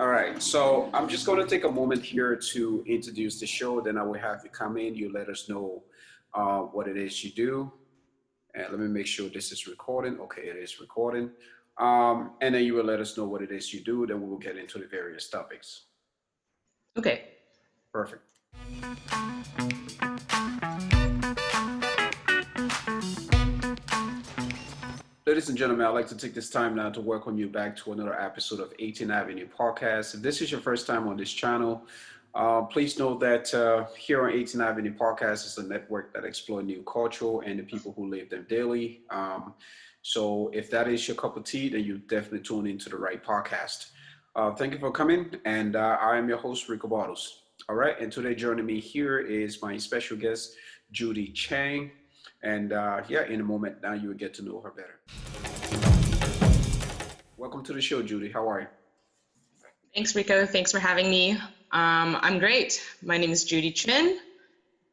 All right, so I'm just going to take a moment here to introduce the show. Then I will have you come in. You let us know what it is you do. And let me make sure this is recording. Okay, it is recording. And then you will let us know what it is you do. Then we will get into the various topics. Okay. Perfect. Ladies and gentlemen, I'd like to take this time now to welcome you back to another episode of 18th Avenue Podcast. If this is your first time on this channel, please know that here on 18th Avenue Podcast is a network that explores new culture and the people who live them daily. So if that is your cup of tea, then you definitely tune into the right podcast. Thank you for coming, and I am your host, Rico Bartos. All right, and today joining me here is my special guest, Judy Chang. And yeah, in a moment now you will get to know her better. Welcome to the show, Judy. How are you? Thanks, Rico. Thanks for having me. I'm great. My name is Judy Chang.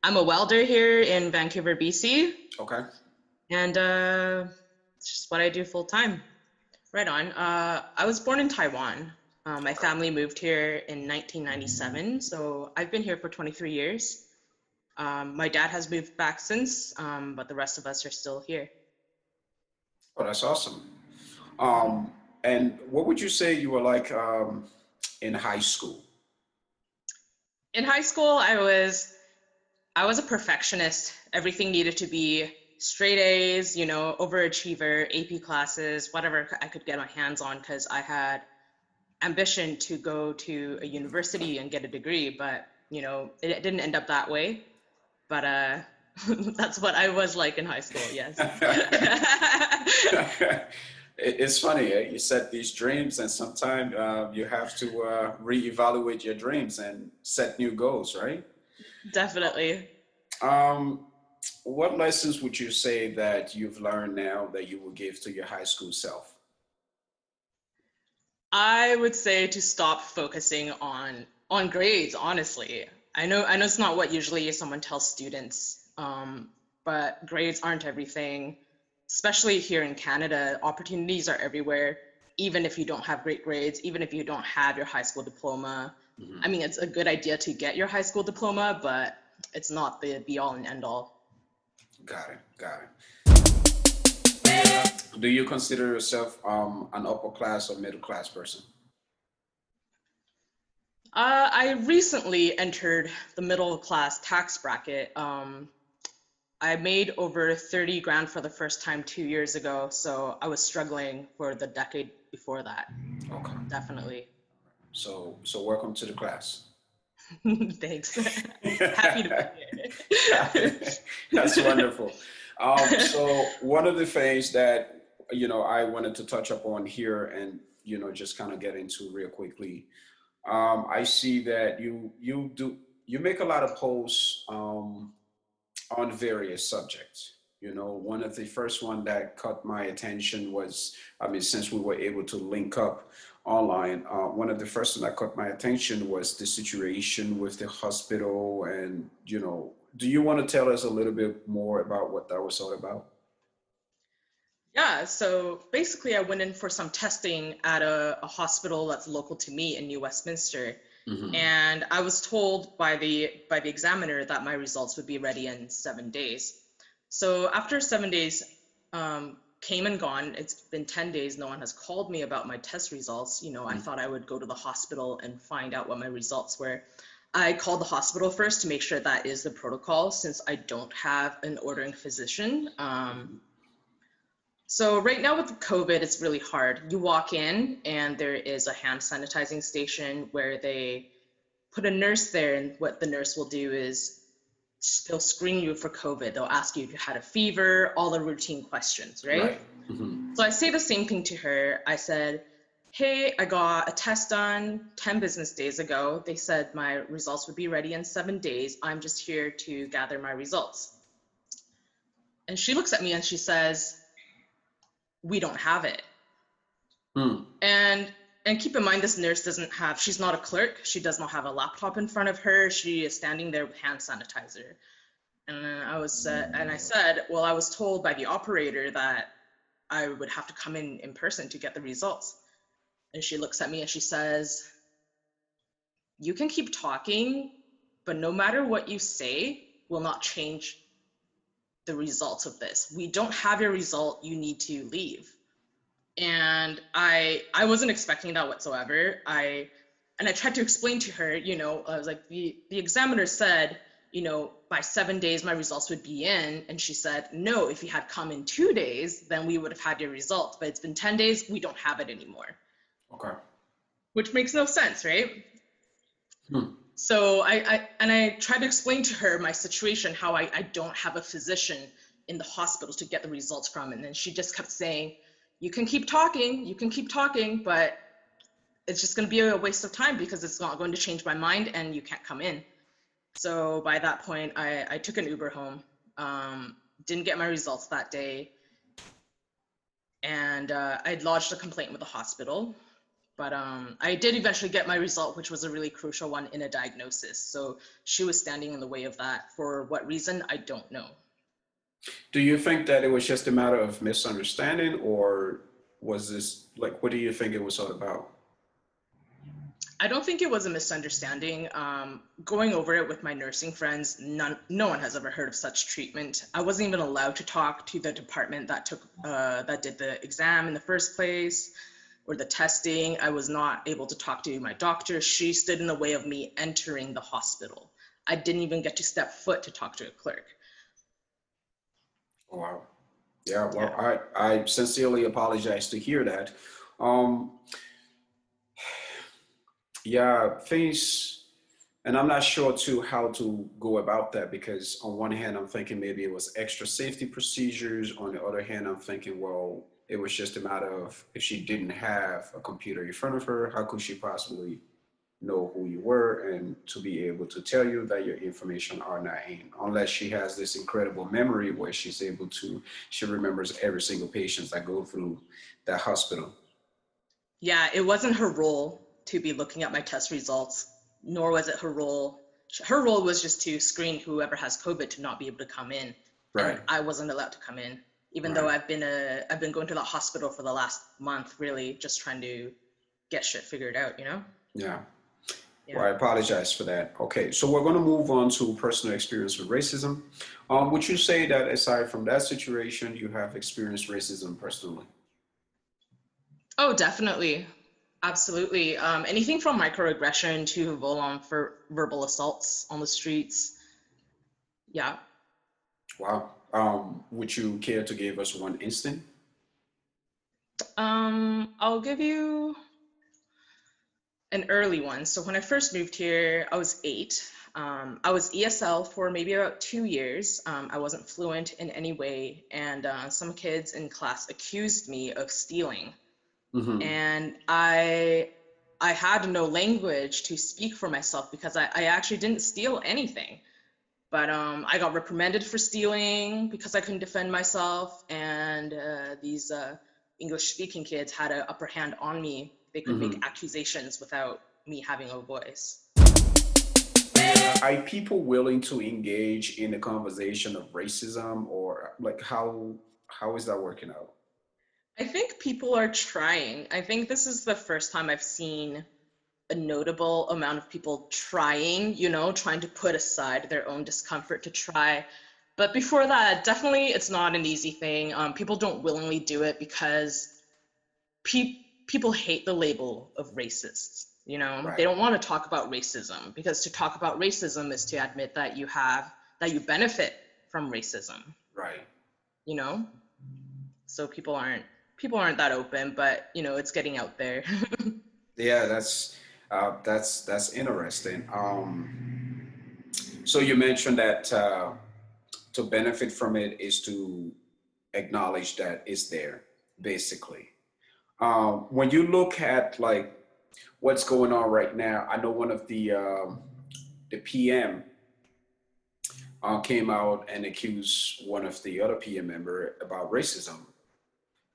I'm a welder here in Vancouver, BC. Okay. And it's just what I do full time. Right on. I was born in Taiwan. My family moved here in 1997, so I've been here for 23 years. My dad has moved back since, but the rest of us are still here. Oh, that's awesome. And what would you say you were like in high school? In high school, I was a perfectionist. Everything needed to be straight A's, you know, overachiever, AP classes, whatever I could get my hands on, because I had ambition to go to a university and get a degree, but, you know, it didn't end up that way. But that's what I was like in high school, yes. It's funny, you set these dreams and sometimes you have to reevaluate your dreams and set new goals, right? Definitely. What lessons would you say that you've learned now that you will give to your high school self? I would say to stop focusing on grades, honestly. I know it's not what usually someone tells students, but grades aren't everything, especially here in Canada. Opportunities are everywhere, even if you don't have great grades, even if you don't have your high school diploma. Mm-hmm. I mean, it's a good idea to get your high school diploma, but it's not the be all and end all. Got it. Do you consider yourself an upper class or middle class person? I recently entered the middle class tax bracket. I made over 30 grand for the first time 2 years ago, so I was struggling for the decade before that. Okay. Definitely. So welcome to the class. Thanks. Happy to be here. That's wonderful. So one of the things that, you know, I wanted to touch upon here and, you know, just kind of get into real quickly. I see that you make a lot of posts on various subjects. You know, one of the first one that caught my attention was, I mean, since we were able to link up online, one of the first one that caught my attention was the situation with the hospital. And, you know, do you want to tell us a little bit more about what that was all about? Yeah, so basically I went in for some testing at a hospital that's local to me in New Westminster. Mm-hmm. And I was told by the examiner that my results would be ready in 7 days. So after 7 days came and gone, it's been 10 days, no one has called me about my test results. You know, mm-hmm. I thought I would go to the hospital and find out what my results were. I called the hospital first to make sure that is the protocol, since I don't have an ordering physician. Mm-hmm. So right now with COVID, it's really hard. You walk in and there is a hand sanitizing station where they put a nurse there, and what the nurse will do is they'll screen you for COVID. They'll ask you if you had a fever, all the routine questions, right? Mm-hmm. So I say the same thing to her. I said, hey, I got a test done 10 business days ago. They said my results would be ready in 7 days. I'm just here to gather my results. And she looks at me and she says, we don't have it. Mm. And keep in mind, this nurse she's not a clerk. She does not have a laptop in front of her. She is standing there with hand sanitizer. And I said, well, I was told by the operator that I would have to come in person to get the results. And she looks at me and she says, you can keep talking, but no matter what you say will not change the results of this. We don't have your result, you need to leave. And I wasn't expecting that whatsoever. And I tried to explain to her, you know, I was like, the examiner said, you know, by 7 days my results would be in. And she said, no, if you had come in 2 days, then we would have had your results. But it's been 10 days, we don't have it anymore. Okay. Which makes no sense, right? Hmm. So I tried to explain to her my situation, how I don't have a physician in the hospital to get the results from. And then she just kept saying, you can keep talking, but it's just going to be a waste of time because it's not going to change my mind and you can't come in. So by that point, I took an Uber home, didn't get my results that day. And I'd lodged a complaint with the hospital, but I did eventually get my result, which was a really crucial one in a diagnosis. So she was standing in the way of that. For what reason, I don't know. Do you think that it was just a matter of misunderstanding, or was this, like, what do you think it was all about? I don't think it was a misunderstanding. Going over it with my nursing friends, no one has ever heard of such treatment. I wasn't even allowed to talk to the department that did the exam in the first place, or the testing. I was not able to talk to my doctor. She stood in the way of me entering the hospital. I didn't even get to step foot to talk to a clerk. Wow. Yeah, well, yeah. I sincerely apologize to hear that. Yeah, things, and I'm not sure too how to go about that, because on one hand, I'm thinking maybe it was extra safety procedures. On the other hand, I'm thinking, well, it was just a matter of, if she didn't have a computer in front of her, how could she possibly know who you were and to be able to tell you that your information are not in, unless she has this incredible memory where she's able to, she remembers every single patient that go through that hospital. Yeah, it wasn't her role to be looking at my test results, nor was it her role. Her role was just to screen whoever has COVID to not be able to come in. Right. And I wasn't allowed to come in, even though I've been going to the hospital for the last month, really just trying to get shit figured out, you know? Yeah. Yeah. Well, I apologize for that. Okay, so we're gonna move on to personal experience with racism. Would you say that aside from that situation, you have experienced racism personally? Oh, definitely. Absolutely. Anything from microaggression to verbal assaults on the streets. Yeah. Wow. Would you care to give us one instant? I'll give you an early one. So when I first moved here, I was 8. I was ESL for maybe about 2 years. I wasn't fluent in any way. And some kids in class accused me of stealing. Mm-hmm. And I had no language to speak for myself because I actually didn't steal anything. But I got reprimanded for stealing because I couldn't defend myself. And these English-speaking kids had an upper hand on me. They could mm-hmm. make accusations without me having a voice. Are people willing to engage in the conversation of racism, or like how is that working out? I think people are trying. I think this is the first time I've seen a notable amount of people trying, you know, trying to put aside their own discomfort to try. But before that, definitely it's not an easy thing. People don't willingly do it because people hate the label of racists, you know? Right. They don't want to talk about racism, because to talk about racism is to admit that you benefit from racism. Right. You know? So people aren't that open, but you know, it's getting out there. Yeah, that's interesting. So you mentioned that to benefit from it is to acknowledge that it's there, basically. When you look at like what's going on right now, I know one of the PM came out and accused one of the other PM member about racism.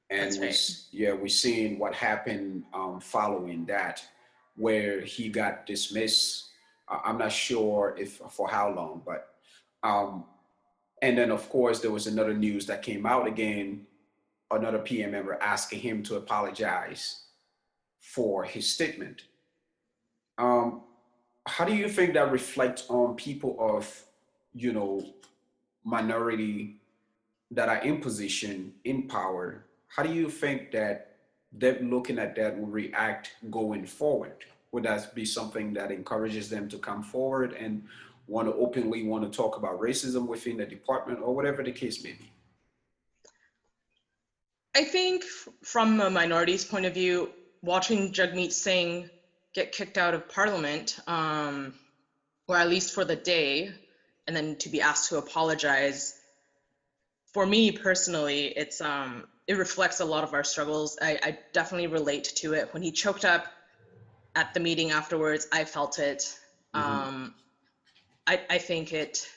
And we're seeing what happened following that, where he got dismissed. I'm not sure if for how long, but and then of course there was another news that came out again, another PM member asking him to apologize for his statement. How do you think that reflects on people of, you know, minority that are in position, in power? How do you think that them looking at that will react going forward? Would that be something that encourages them to come forward and want to openly want to talk about racism within the department or whatever the case may be? I think from a minority's point of view, watching Jagmeet Singh get kicked out of Parliament, or at least for the day, and then to be asked to apologize, for me personally, it's it reflects a lot of our struggles. I definitely relate to it. When he choked up at the meeting afterwards, I felt it. I think it's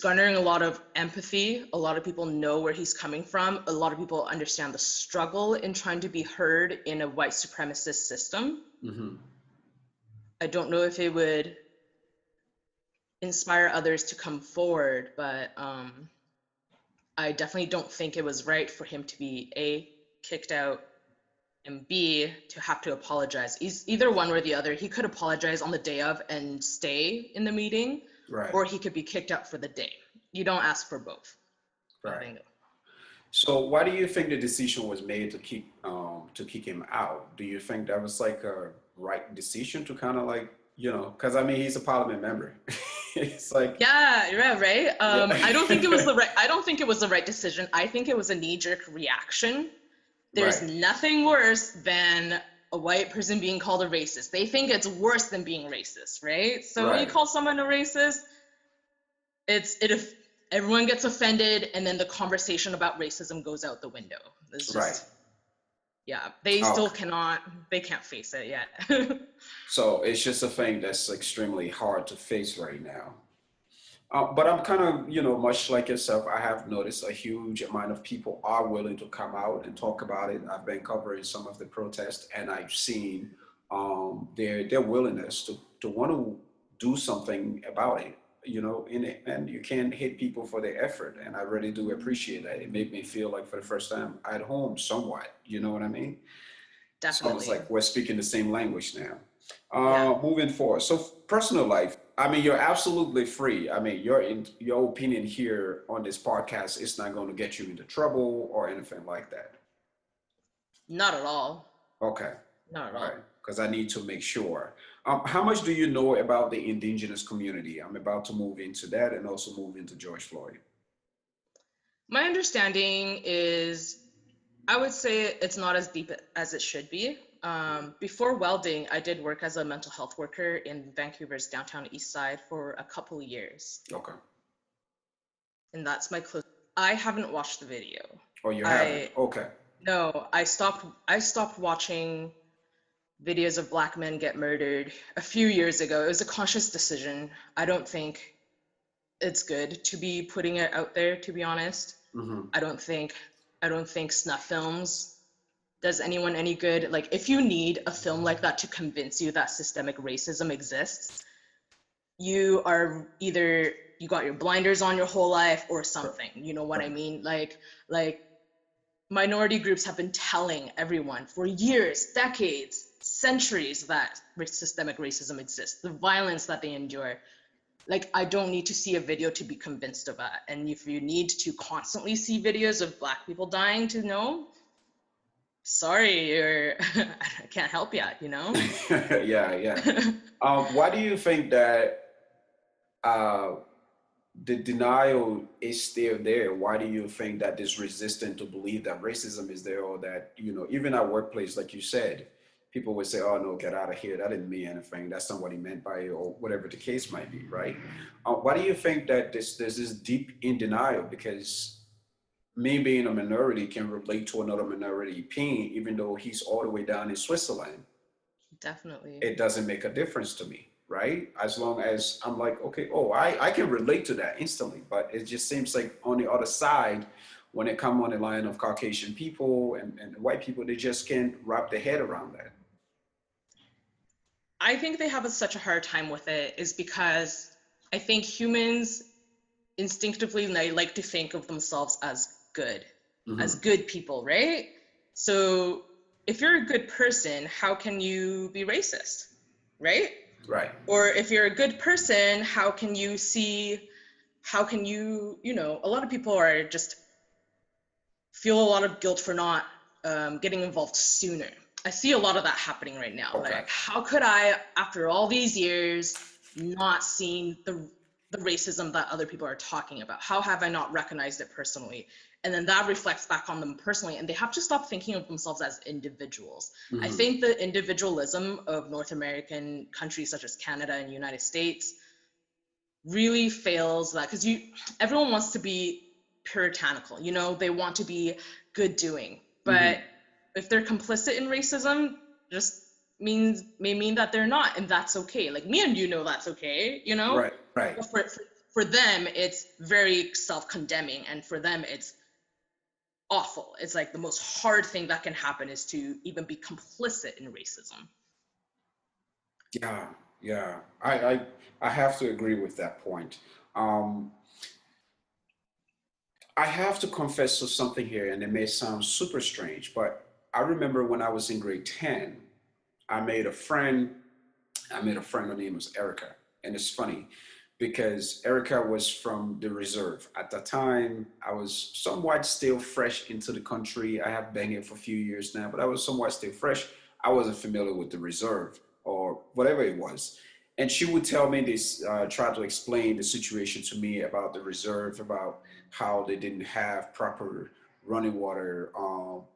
garnering a lot of empathy. A lot of people know where he's coming from. A lot of people understand the struggle in trying to be heard in a white supremacist system. Mm-hmm. I don't know if it would inspire others to come forward, but I definitely don't think it was right for him to be A, kicked out, and B, to have to apologize. Either one or the other. He could apologize on the day of and stay in the meeting, right, or he could be kicked out for the day. You don't ask for both. Right. So why do you think the decision was made to kick him out? Do you think that was like a right decision to kind of like, you know, because I mean, he's a parliament member. It's like, yeah, right. Yeah. I don't think it was the right decision. I think it was a knee-jerk reaction. There's nothing worse than a white person being called a racist. They think it's worse than being racist, right? So when you call someone a racist, if everyone gets offended, and then the conversation about racism goes out the window. It's just, yeah, they still cannot, they can't face it yet. So it's just a thing that's extremely hard to face right now. But I'm kind of, you know, much like yourself, I have noticed a huge amount of people are willing to come out and talk about it. I've been covering some of the protests, and I've seen their willingness to want to do something about it, you know, in it. And you can't hate people for their effort. And I really do appreciate that. It made me feel like for the first time at home somewhat, you know what I mean? Definitely. So it's like we're speaking the same language now. Moving forward. So personal life. I mean, you're absolutely free. I mean, your opinion here on this podcast is not going to get you into trouble or anything like that. Not at all. Okay. Not at all. Because I need to make sure. How much do you know about the indigenous community? I'm about to move into that and also move into George Floyd. My understanding is, I would say it's not as deep as it should be. Before welding, I did work as a mental health worker in Vancouver's downtown east side for a couple years. Okay. And that's my close. I haven't watched the video. Oh, you haven't? Okay. No, I stopped watching videos of Black men get murdered a few years ago. It was a conscious decision. I don't think it's good to be putting it out there, to be honest. Mm-hmm. I don't think snuff films does anyone any good. Like, if you need a film like that to convince you that systemic racism exists, you are either, you got your blinders on your whole life or something, you know what I mean? Like minority groups have been telling everyone for years, decades, centuries that systemic racism exists, the violence that they endure. Like, I don't need to see a video to be convinced of that. And if you need to constantly see videos of Black people dying to know, sorry, I can't help you, you know? Yeah. Why do you think that the denial is still there? Why do you think that this resistance to believe that racism is there, or that, you know, even at workplace, like you said, people would say, oh no, get out of here, that didn't mean anything, that's not what he meant by it, or whatever the case might be, right? Why do you think that there's this deep in denial? Because me being a minority can relate to another minority pain, even though he's all the way down in Switzerland. Definitely. It doesn't make a difference to me, right? As long as I'm like, okay, I can relate to that instantly, but it just seems like on the other side, when it comes on the line of Caucasian people and white people, they just can't wrap their head around that. I think they have such a hard time with it is because I think humans instinctively they like to think of themselves as good, mm-hmm. as good people, right? So if you're a good person, how can you be racist, right? Right. Or if you're a good person, how can you see, how can you, you know, a lot of people are just feel a lot of guilt for not getting involved sooner. I see a lot of that happening right now. Okay. Like, how could I, after all these years, not seeing the racism that other people are talking about? How have I not recognized it personally? And then that reflects back on them personally, and they have to stop thinking of themselves as individuals. Mm-hmm. I think the individualism of North American countries such as Canada and United States really fails that, because everyone wants to be puritanical, you know, they want to be good doing, but mm-hmm. if they're complicit in racism, just may mean that they're not, and that's okay. Like me and you know that's okay, you know? Right, right. But for them, it's very self-condemning, and for them, it's awful. It's like the most hard thing that can happen is to even be complicit in racism. Yeah, yeah. I have to agree with that point. I have to confess to something here, and it may sound super strange, but I remember when I was in grade 10, I made a friend, her name was Erica. And it's funny because Erica was from the reserve. At that time, I was somewhat still fresh into the country. I have been here for a few years now, but I was somewhat still fresh. I wasn't familiar with the reserve or whatever it was. And she would tell me this, try to explain the situation to me about the reserve, about how they didn't have proper running water,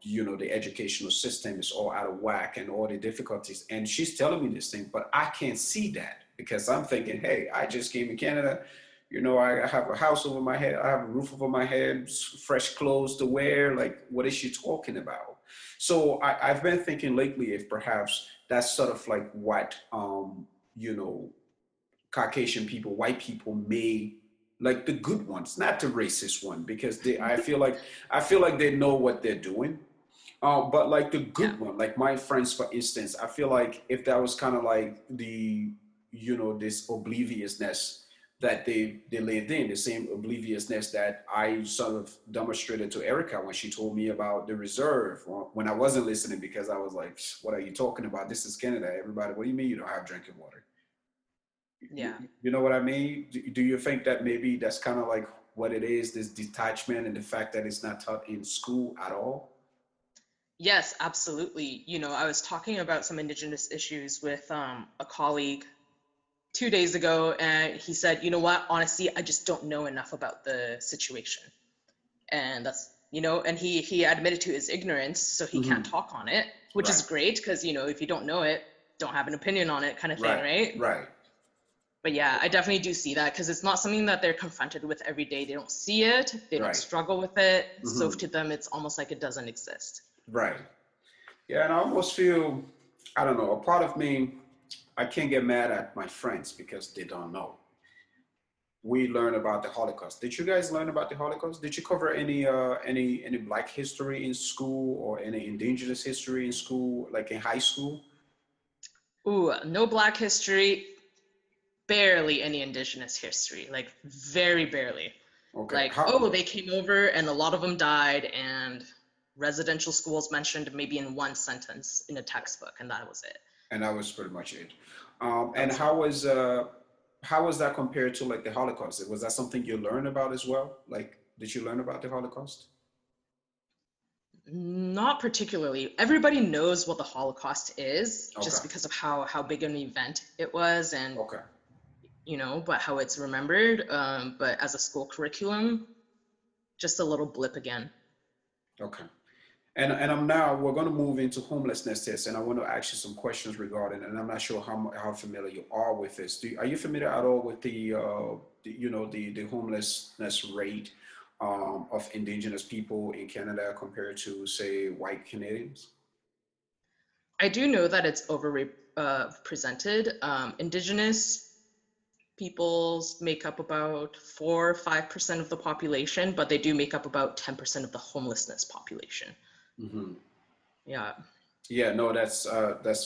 you know, the educational system is all out of whack and all the difficulties. And she's telling me this thing, but I can't see that because I'm thinking, hey, I just came to Canada. You know, I have a house over my head. I have a roof over my head, fresh clothes to wear. Like, what is she talking about? So I've been thinking lately if perhaps that's sort of like what, you know, Caucasian people, white people may, like the good ones, not the racist one, because they, I feel like they know what they're doing. But like the good one, like my friends, for instance, I feel like if that was kind of like the, you know, this obliviousness that they lived in, the same obliviousness that I sort of demonstrated to Erica when she told me about the reserve, when I wasn't listening, because I was like, what are you talking about? This is Canada, everybody. What do you mean you don't have drinking water? Yeah. You know what I mean? Do you think that maybe that's kind of like what it is, this detachment and the fact that it's not taught in school at all? Yes, absolutely. You know, I was talking about some Indigenous issues with a colleague 2 days ago, and he said, you know what, honestly, I just don't know enough about the situation. And that's, you know, and he admitted to his ignorance, so he can't talk on it, which is great because, you know, if you don't know it, don't have an opinion on it kind of thing, right? Right. But yeah, I definitely do see that because it's not something that they're confronted with every day. They don't see it. They don't struggle with it. Mm-hmm. So to them, it's almost like it doesn't exist. Right. Yeah, and I almost feel, I don't know, a part of me, I can't get mad at my friends because they don't know. We learn about the Holocaust. Did you guys learn about the Holocaust? Did you cover any Black history in school or any Indigenous history in school, like in high school? Ooh, no Black history. Barely any Indigenous history, like very barely. Okay. Like, they came over and a lot of them died, and residential schools mentioned maybe in one sentence in a textbook, and that was it. And that was pretty much it. And how was that compared to like the Holocaust? Was that something you learned about as well? Like, did you learn about the Holocaust? Not particularly. Everybody knows what the Holocaust is, just because of how big an event it was, and you know, but how it's remembered, but as a school curriculum, just a little blip again. Okay. And we're going to move into homelessness tests, and I want to ask you some questions regarding, and I'm not sure how familiar you are with this. Are you familiar at all with the homelessness rate of Indigenous people in Canada compared to, say, white Canadians? I do know that it's overrepresented. Indigenous peoples make up about 4 or 5% of the population, but they do make up about 10% of the homelessness population. Mm-hmm. Yeah. Yeah, no, that's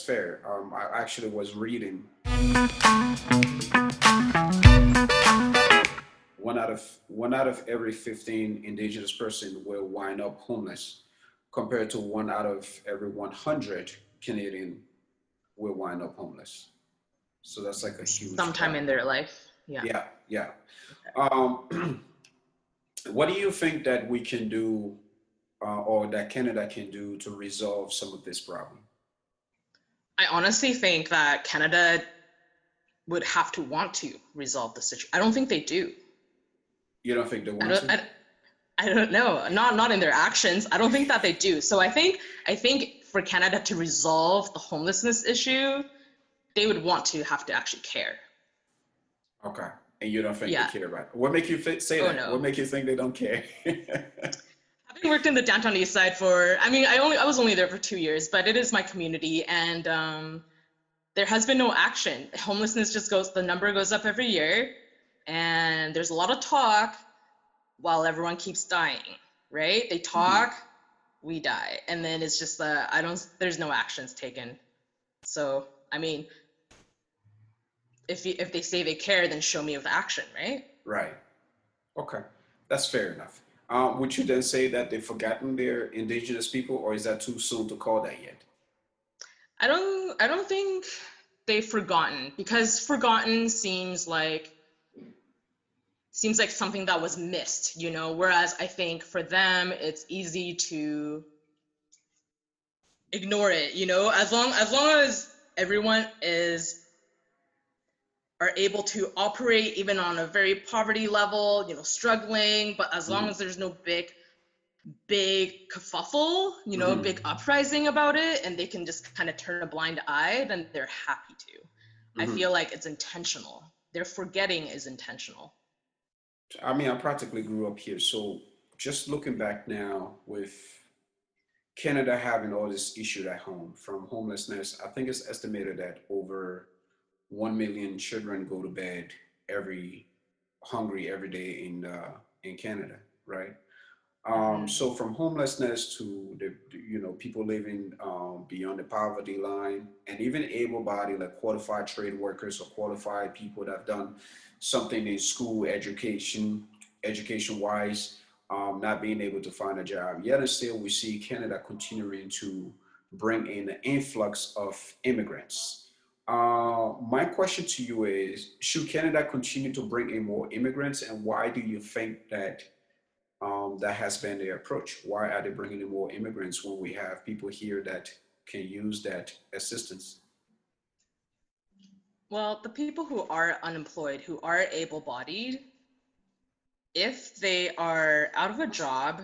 fair. I actually was reading 1 out of every 15 Indigenous person will wind up homeless, compared to 1 out of every 100 Canadian will wind up homeless. So that's like a huge sometime problem in their life. Yeah. Yeah. Yeah. Okay. What do you think that we can do or that Canada can do to resolve some of this problem? I honestly think that Canada would have to want to resolve the situation. I don't think they do. You don't think they want to? I don't know. Not in their actions. I don't think that they do. So I think for Canada to resolve the homelessness issue, they would want to have to actually care. Okay. And you don't think they care about it. What makes you say that? No. What makes you think they don't care? Having worked in the downtown east side for, I was only there for 2 years, but it is my community, and there has been no action. Homelessness just the number goes up every year, and there's a lot of talk while everyone keeps dying, right? They talk, we die. And then it's just there's no actions taken. So, if they say they care, then show me with action, right? Right. Okay. That's fair enough. Would you then say that they've forgotten their Indigenous people, or is that too soon to call that yet? I don't think they've forgotten, because forgotten seems like something that was missed, whereas I think for them, it's easy to ignore it, as long as everyone are able to operate even on a very poverty level, struggling, but as long as there's no big kerfuffle, big uprising about it, and they can just kind of turn a blind eye, then they're happy to. I feel like it's intentional. Their forgetting is intentional. I practically grew up here. So just looking back now with Canada having all this issue at home from homelessness, I think it's estimated that over 1 million children go to bed hungry every day in Canada, right? So from homelessness to people living beyond the poverty line, and even able-bodied, like qualified trade workers or qualified people that have done something in school, education-wise, not being able to find a job. Yet and still, we see Canada continuing to bring in an influx of immigrants. My question to you is, should Canada continue to bring in more immigrants, and why do you think that that has been their approach? Why are they bringing in more immigrants when we have people here that can use that assistance? Well, the people who are unemployed, who are able-bodied, if they are out of a job,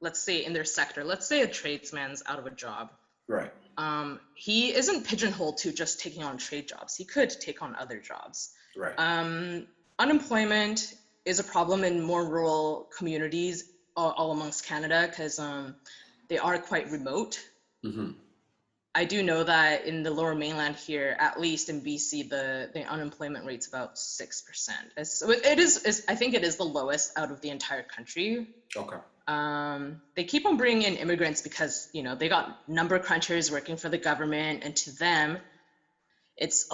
let's say in their sector, let's say a tradesman's out of a job. Right. He isn't pigeonholed to just taking on trade jobs. He could take on other jobs. Right. Unemployment is a problem in more rural communities all amongst Canada, because they are quite remote. Mm-hmm. I do know that in the Lower Mainland here, at least in BC, the unemployment rate's about 6%. So I think it is the lowest out of the entire country. Okay. They keep on bringing in immigrants because, they got number crunchers working for the government, and to them, it's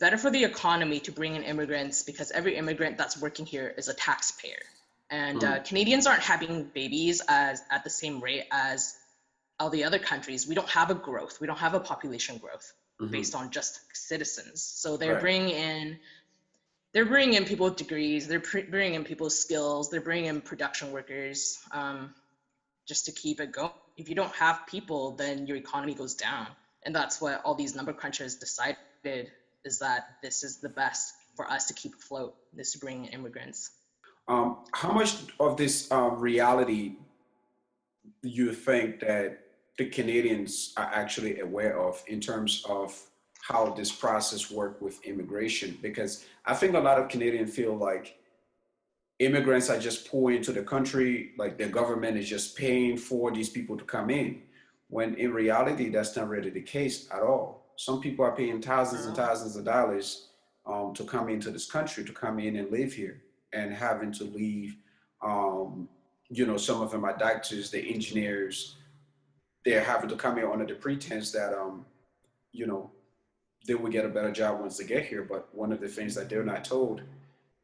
better for the economy to bring in immigrants, because every immigrant that's working here is a taxpayer. And Canadians aren't having babies at the same rate as all the other countries. We don't have a growth. We don't have a population growth based on just citizens. So they're bringing in people with degrees, they're bringing in people with skills, they're bringing in production workers just to keep it going. If you don't have people, then your economy goes down. And that's what all these number crunchers decided, is that this is the best for us to keep afloat, is to bring in immigrants. How much of this reality do you think that the Canadians are actually aware of in terms of how this process works with immigration? Because I think a lot of Canadians feel like immigrants are just pouring into the country, like the government is just paying for these people to come in, when in reality, that's not really the case at all. Some people are paying thousands and thousands of dollars to come into this country, to come in and live here, and having to leave. Some of them are doctors, they're engineers. They're having to come here under the pretense that, they will get a better job once they get here. But one of the things that they're not told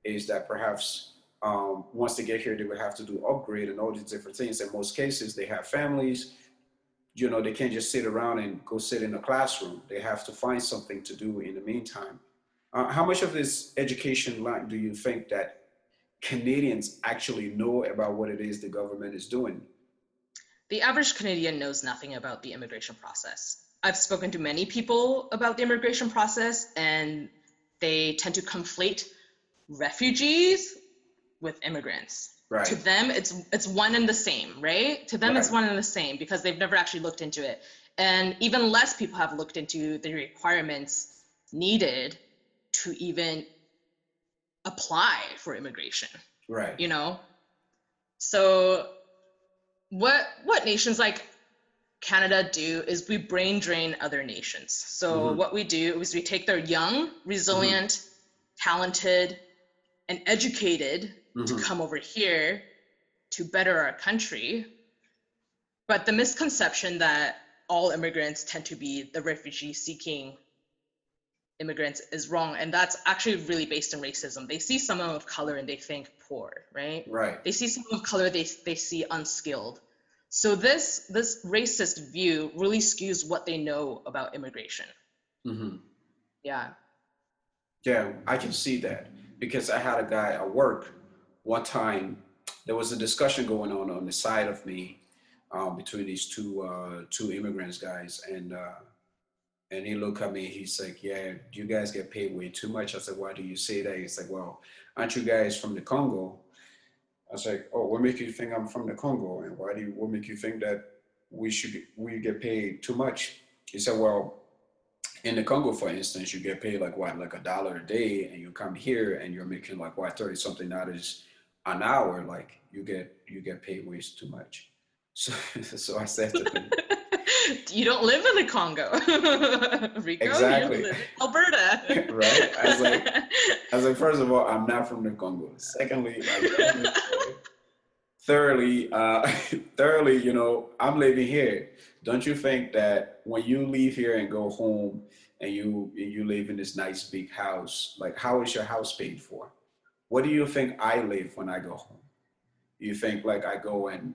is that perhaps once they get here, they would have to do upgrade and all these different things. In most cases, they have families. you know, they can't just sit around and go sit in a classroom. They have to find something to do in the meantime. How much of this education lack do you think that Canadians actually know about what it is the government is doing? The average Canadian knows nothing about the immigration process. I've spoken to many people about the immigration process, and they tend to conflate refugees with immigrants. Right. To them, it's one and the same, right? To them, right. It's one and the same because they've never actually looked into it. And even less people have looked into the requirements needed to even apply for immigration. Right. You know? So what nations like Canada do is we brain drain other nations. So mm-hmm. what we do is we take their young, resilient, mm-hmm. talented, and educated mm-hmm. to come over here to better our country. But the misconception that all immigrants tend to be the refugee seeking immigrants is wrong. And that's actually really based in racism. They see someone of color and they think poor, right? Right. They see someone of color, they see unskilled. So this racist view really skews what they know about immigration. Mm-hmm. Yeah. Yeah, I can see that because I had a guy at work. One time, there was a discussion going on the side of me between these two immigrants guys, and he looked at me. He's like, "Yeah, you guys get paid way too much." I said, "Why do you say that?" He's like, "Well, aren't you guys from the Congo?" I was like, "Oh, what makes you think I'm from the Congo, and what make you think that we get paid too much?" He said, "Well, in the Congo, for instance, you get paid like $1 a day, and you come here and you're making $30-something." An hour, you get paid way too much." So I said to them, "You don't live in the Congo, Rico. Exactly. You live in Alberta, right?" I was like, "First of all, I'm not from the Congo. Secondly, thirdly, I'm living here. Don't you think that when you leave here and go home and you live in this nice big house, how is your house paid for? What do you think I live when I go home? You think I go and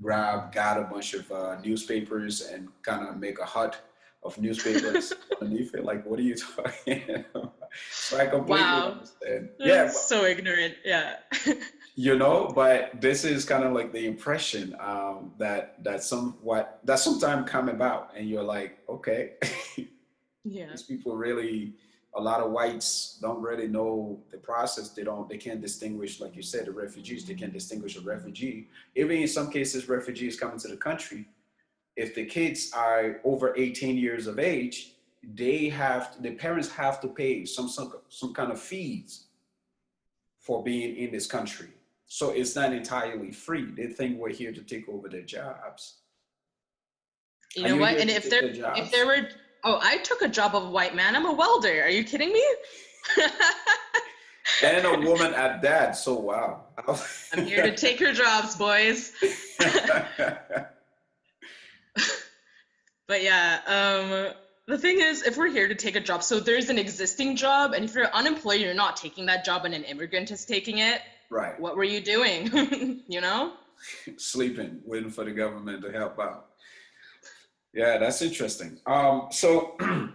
got a bunch of newspapers and kind of make a hut of newspapers underneath it? What are you talking about?" So I completely understand. Yeah, so ignorant. Yeah. But this is kind of the impression that sometimes come about, and you're like, okay, yeah, these people really. A lot of whites don't really know the process. They can't distinguish, like you said, the refugees. They can't distinguish a refugee. Even in some cases, refugees coming to the country, if the kids are over 18 years of age, the parents have to pay some kind of fees for being in this country. So it's not entirely free. They think we're here to take over their jobs. You know what? And if there were oh, I took a job of a white man. I'm a welder. Are you kidding me? And a woman at that. So, wow. I'm here to take your jobs, boys. But yeah, the thing is, if we're here to take a job, so there's an existing job, and if you're unemployed, you're not taking that job, and an immigrant is taking it. Right. What were you doing? Sleeping, waiting for the government to help out. Yeah, that's interesting. So do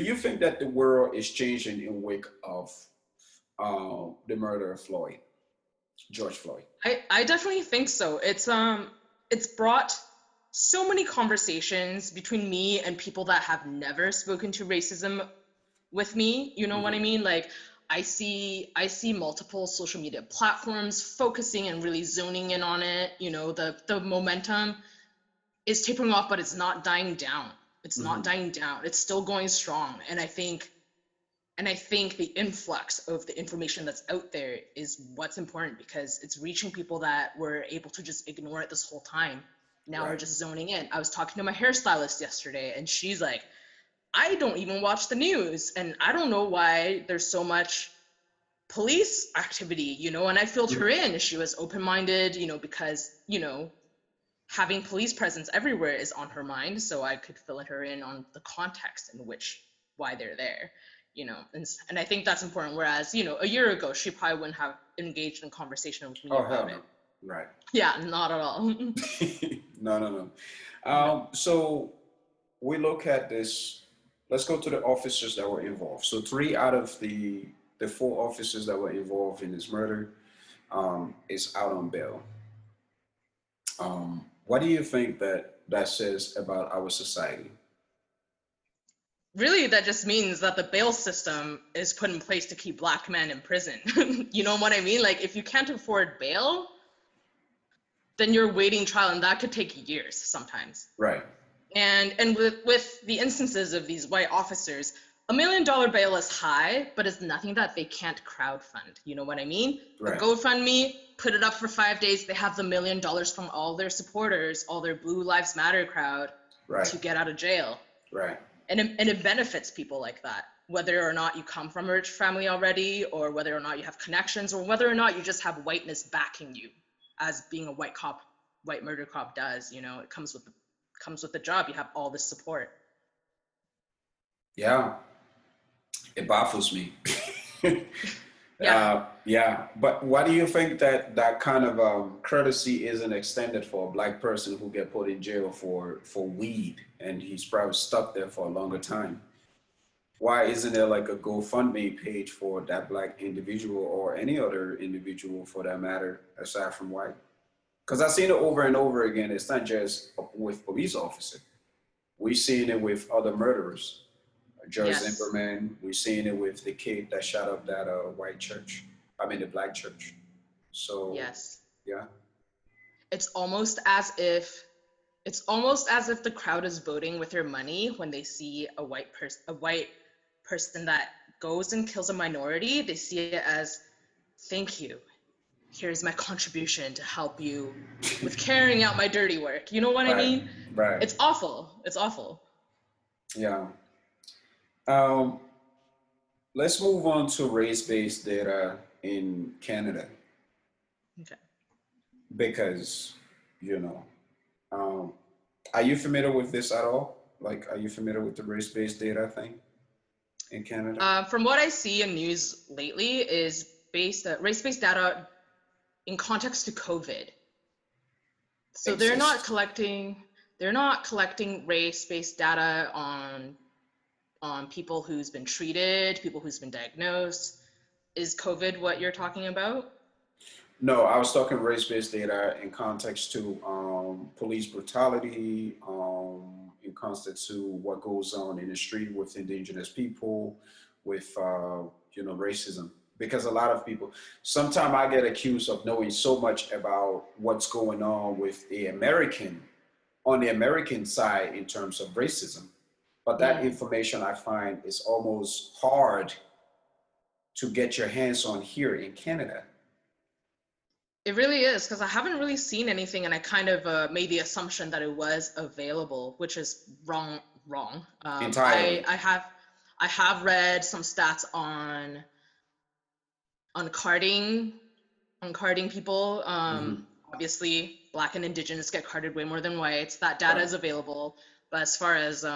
you think that the world is changing in wake of the murder of Floyd, George Floyd? I definitely think so. It's brought so many conversations between me and people that have never spoken to racism with me. You know mm-hmm. what I mean? I see multiple social media platforms focusing and really zoning in on it. The momentum is tapering off, but it's not dying down. It's mm-hmm. not dying down. It's still going strong. And I think the influx of the information that's out there is what's important, because it's reaching people that were able to just ignore it this whole time. Now right. are just zoning in. I was talking to my hairstylist yesterday, and she's like, I don't even watch the news, and I don't know why there's so much police activity, and I filled her in. She was open-minded, because, having police presence everywhere is on her mind. So I could fill her in on the context in which, why they're there, and I think that's important. Whereas, a year ago, she probably wouldn't have engaged in conversation with me about it. Right. Yeah, not at all. No. So we look at this. Let's go to the officers that were involved. So 3 out of the 4 officers that were involved in this murder is out on bail. What do you think that says about our society? Really, that just means that the bail system is put in place to keep Black men in prison. You know what I mean? Like, if you can't afford bail, then you're waiting trial, and that could take years sometimes. Right. And with the instances of these white officers, $1 million bail is high, but it's nothing that they can't crowdfund. You know what I mean? Right. GoFundMe, put it up for 5 days. They have the $1 million from all their supporters, all their Blue Lives Matter crowd, right, to get out of jail. Right. And it benefits people like that, whether or not you come from a rich family already, or whether or not you have connections, or whether or not you just have whiteness backing you, as being a white murder cop does. It comes with the job. You have all this support. Yeah. It baffles me. Yeah. But why do you think that kind of courtesy isn't extended for a Black person who get put in jail for weed, and he's probably stuck there for a longer time? Why isn't there like a GoFundMe page for that Black individual, or any other individual for that matter, aside from white? Because I've seen it over and over again. It's not just with police officers. We've seen it with other murderers. George Zimmerman, yes. We've seen it with the kid that shot up that the Black church. So yes, yeah. It's almost as if the crowd is voting with their money when they see a white person that goes and kills a minority. They see it as, thank you, here's my contribution to help you with carrying out my dirty work. You know what I mean? Right. It's awful. Yeah. Let's move on to race-based data in Canada. Okay. Because, are you familiar with this at all? Like, are you familiar with the race-based data thing in Canada? From what I see in news lately is race-based data in context to COVID. So they're not collecting race-based data on people who's been treated, people who's been diagnosed. Is COVID what you're talking about? No, I was talking race-based data in context to police brutality, in context to what goes on in the street with Indigenous people, with racism. Because a lot of people, sometimes I get accused of knowing so much about what's going on with on the American side in terms of racism. But that information, I find, is almost hard to get your hands on here in Canada. It really is, because I haven't really seen anything, and I kind of made the assumption that it was available, which is wrong. Entirely. I have read some stats on carding people. Obviously, Black and Indigenous get carded way more than whites. That data is available, but as far as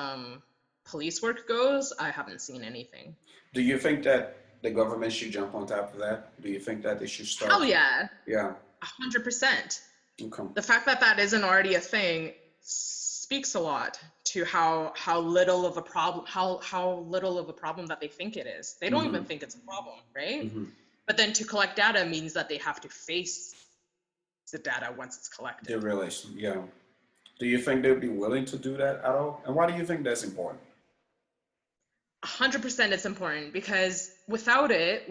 police work goes, I haven't seen anything. Do you think that the government should jump on top of that? Do you think that they should start? Hell yeah. Yeah. 100%. Okay. The fact that isn't already a thing speaks a lot to how little of a problem that they think it is. They don't even think it's a problem, right? Mm-hmm. But then to collect data means that they have to face the data once it's collected. They really, yeah. Do you think they'd be willing to do that at all? And why do you think that's important? 100% it's important, because without it,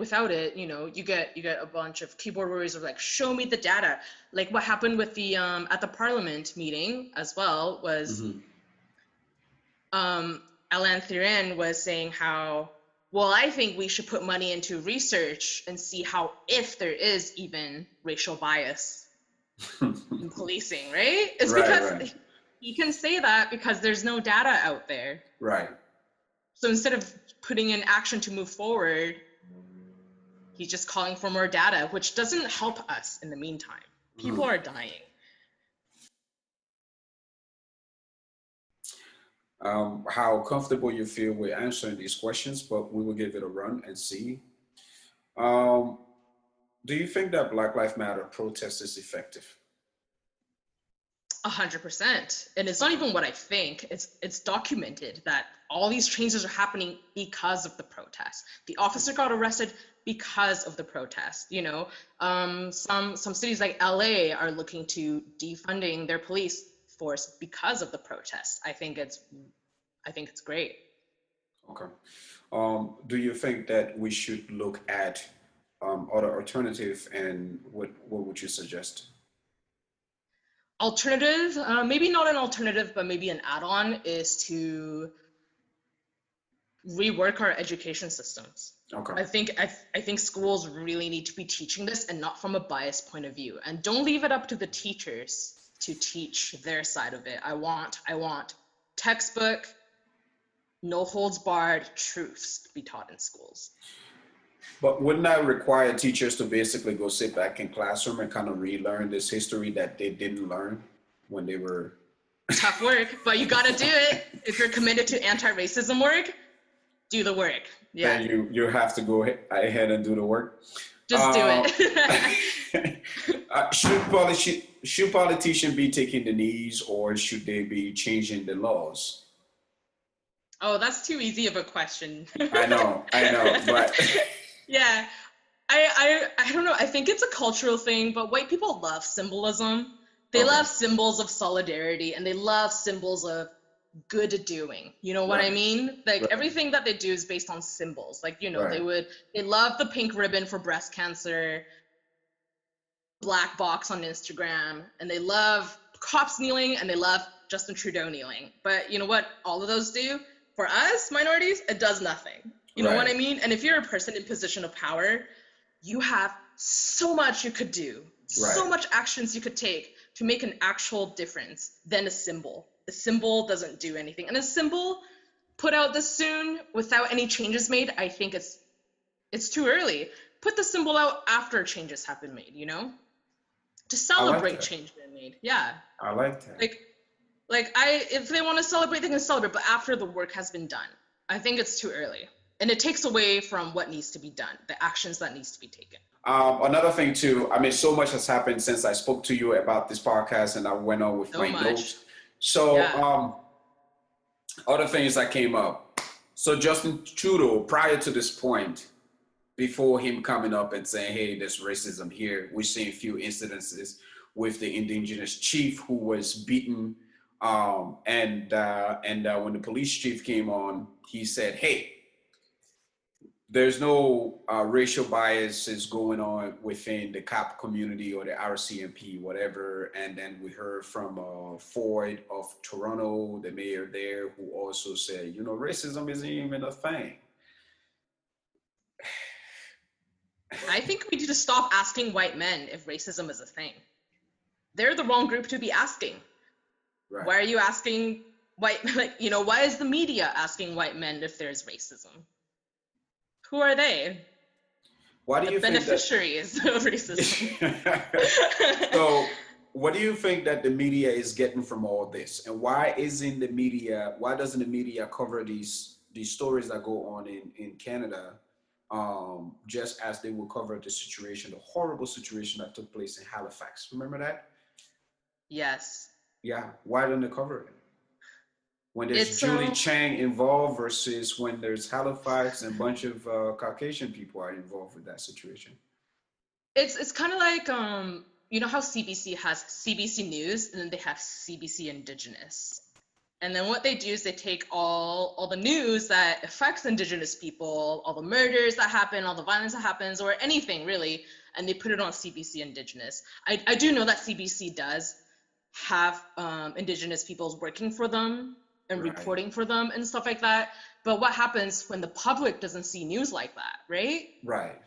you get a bunch of keyboard warriors who are like, show me the data. Like what happened with the at the parliament meeting as well was Alain Thiran was saying how, well, I think we should put money into research and see how, if there is even racial bias in policing, right? It's right, because you can say that because there's no data out there. Right. So instead of putting in action to move forward, he's just calling for more data, which doesn't help us in the meantime. People are dying. how comfortable you feel with answering these questions, but we will give it a run and see. Do you think that Black Lives Matter protest is effective? 100%. And it's not even what I think. It's documented that all these changes are happening because of the protest. The officer got arrested because of the protest. You know, some cities like LA are looking to defunding their police force because of the protest. I think it's great. Okay. Do you think that we should look at other alternative, and what would you suggest? Alternative, maybe not an alternative, but maybe an add-on, is to rework our education systems. Okay. I think schools really need to be teaching this, and not from a biased point of view. And don't leave it up to the teachers to teach their side of it. I want textbook, no holds barred truths to be taught in schools. But wouldn't that require teachers to basically go sit back in classroom and kind of relearn this history that they didn't learn when they were... Tough work, but you gotta do it. If you're committed to anti-racism work, do the work. Yeah. And you have to go ahead and do the work. Just do it. Should politicians be taking the knees, or should they be changing the laws? Oh, that's too easy of a question. I know, but... Yeah, I don't know. I think it's a cultural thing, but white people love symbolism. They love symbols of solidarity, and they love symbols of good doing. You know what I mean? Like everything that they do is based on symbols. Like, you know, they love the pink ribbon for breast cancer, black box on Instagram, and they love cops kneeling, and they love Justin Trudeau kneeling. But you know what all of those do for us minorities? It does nothing. You know what I mean? And if you're a person in position of power, you have so much you could do, so much actions you could take to make an actual difference than a symbol. A symbol doesn't do anything. And a symbol put out this soon without any changes made, I think it's too early. Put the symbol out after changes have been made, you know? To celebrate change being made. Yeah. I like that. Like if they want to celebrate, they can celebrate, but after the work has been done. I think it's too early. And it takes away from what needs to be done, the actions that needs to be taken. Another thing too, I mean, so much has happened since I spoke to you about this podcast, and I went on with my notes. So other things that came up. So Justin Trudeau, prior to this point, before him coming up and saying, hey, there's racism here, we've seen a few incidences with the indigenous chief who was beaten. And when the police chief came on, he said, hey, there's no racial biases going on within the cop community or the RCMP, whatever. And then we heard from Ford of Toronto, the mayor there, who also said, you know, racism isn't even a thing. I think we need to stop asking white men if racism is a thing. They're the wrong group to be asking. Right. Why are you asking white, like, you know, why is the media asking white men if there's racism? Who are they? Why do you think beneficiaries of racism? So what do you think that the media is getting from all this? And why doesn't the media cover these stories that go on in Canada, just as they will cover the horrible situation that took place in Halifax? Remember that? Yes. Yeah, why don't they cover it? When there's Judy Chang involved versus when there's Halifax and a bunch of Caucasian people are involved with that situation. It's kind of like, you know how CBC has CBC News, and then they have CBC Indigenous. And then what they do is they take all the news that affects Indigenous people, all the murders that happen, all the violence that happens, or anything really, and they put it on CBC Indigenous. I do know that CBC does have Indigenous peoples working for them and reporting for them and stuff like that. But what happens when the public doesn't see news like that, right? Right.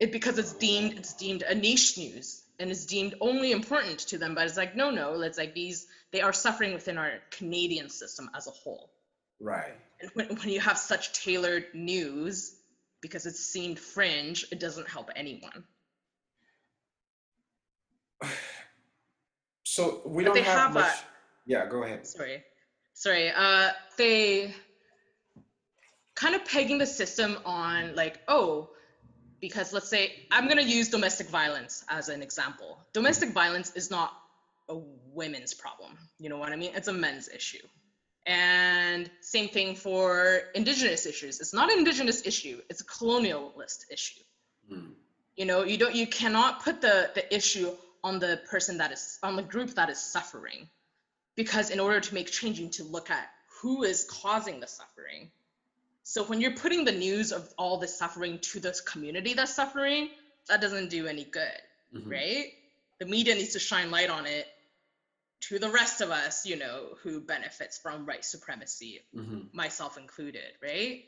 Because it's deemed a niche news, and it's deemed only important to them. But it's like, no, it's like they are suffering within our Canadian system as a whole. Right. And when you have such tailored news, because it's seemed fringe, it doesn't help anyone. So we don't have much. Yeah, go ahead. Sorry. they kind of pegging the system on like, oh, because let's say, I'm going to use domestic violence as an example. Domestic violence is not a women's problem. You know what I mean? It's a men's issue. And same thing for Indigenous issues. It's not an Indigenous issue. It's a colonialist issue. Mm. You know, you cannot put the issue on the person that is, on the group that is suffering, because in order to make change, you need to look at who is causing the suffering. So when you're putting the news of all the suffering to this community that's suffering, that doesn't do any good, mm-hmm. right? The media needs to shine light on it to the rest of us, you know, who benefits from white supremacy, mm-hmm. myself included, right?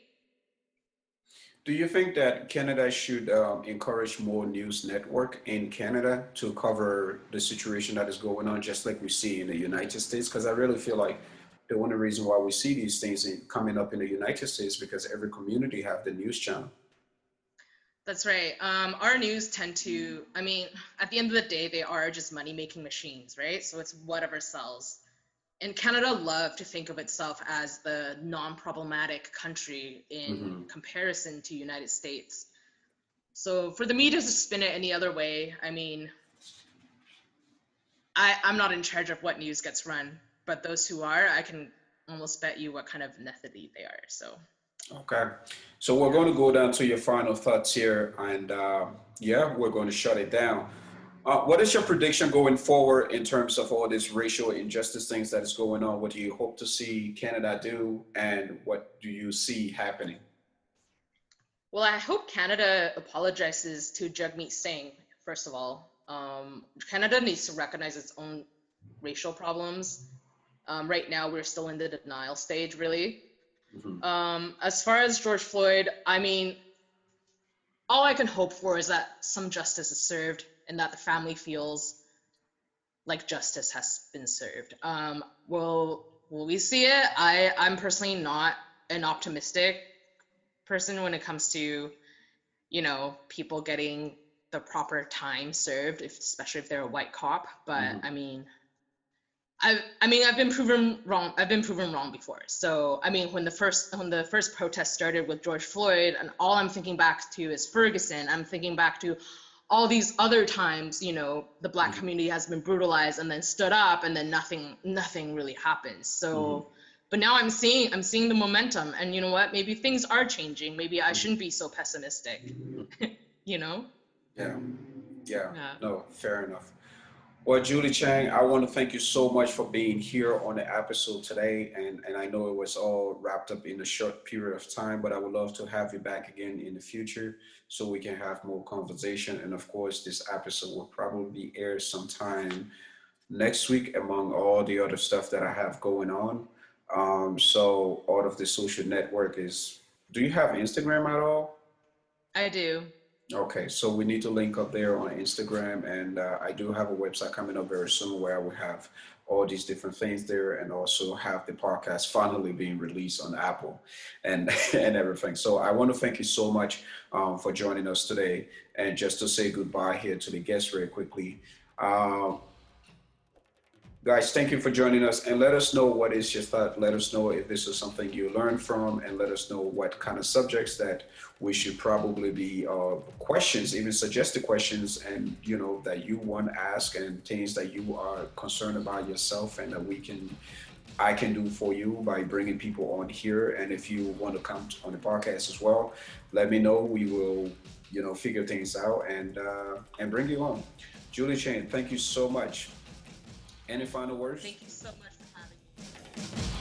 Do you think that Canada should encourage more news network in Canada to cover the situation that is going on, just like we see in the United States? Because I really feel like the only reason why we see these things coming up in the United States because every community have the news channel. That's right. Our news tend to, I mean, at the end of the day, they are just money-making machines, right? So it's whatever sells. And Canada loves to think of itself as the non-problematic country in mm-hmm. comparison to United States. So for the media to spin it any other way, I mean, I'm not in charge of what news gets run, but those who are, I can almost bet you what kind of ethnicity they are, so. Okay, so we're going to go down to your final thoughts here, and we're going to shut it down. What is your prediction going forward in terms of all this racial injustice things that is going on? What do you hope to see Canada do, and what do you see happening? Well, I hope Canada apologizes to Jagmeet Singh, first of all. Canada needs to recognize its own racial problems. Right now, we're still in the denial stage, really. Mm-hmm. As far as George Floyd, I mean, all I can hope for is that some justice is served and that the family feels like justice has been served. Will we see it? I'm personally not an optimistic person when it comes to, you know, people getting the proper time served, especially if they're a white cop. But mm-hmm. I've been proven wrong. I've been proven wrong before. So, I mean, when the first protest started with George Floyd, and all I'm thinking back to is Ferguson. I'm thinking back to all these other times, you know, the Black mm-hmm. community has been brutalized and then stood up, and then nothing really happens. So, mm-hmm. but now I'm seeing the momentum, and you know what? Maybe things are changing. Maybe I shouldn't be so pessimistic. You know? Yeah. No, fair enough. Well, Judy Chang, I want to thank you so much for being here on the episode today. And I know it was all wrapped up in a short period of time, but I would love to have you back again in the future so we can have more conversation. And of course, this episode will probably air sometime next week among all the other stuff that I have going on. So all of the social network is, do you have Instagram at all? I do. Okay, so we need to link up there on Instagram, and I do have a website coming up very soon where I will have all these different things there, and also have the podcast finally being released on Apple and everything. So I want to thank you so much for joining us today, and just to say goodbye here to the guests very quickly. Guys, thank you for joining us, and let us know what is your thought. Let us know if this is something you learned from, and let us know what kind of subjects that we should probably be questions, even suggested questions, and you know that you want to ask, and things that you are concerned about yourself, and that I can do for you by bringing people on here. And if you want to come on the podcast as well, let me know. We will, you know, figure things out and bring you on. Judy Chang, thank you so much. Any final words? Thank you so much for having me.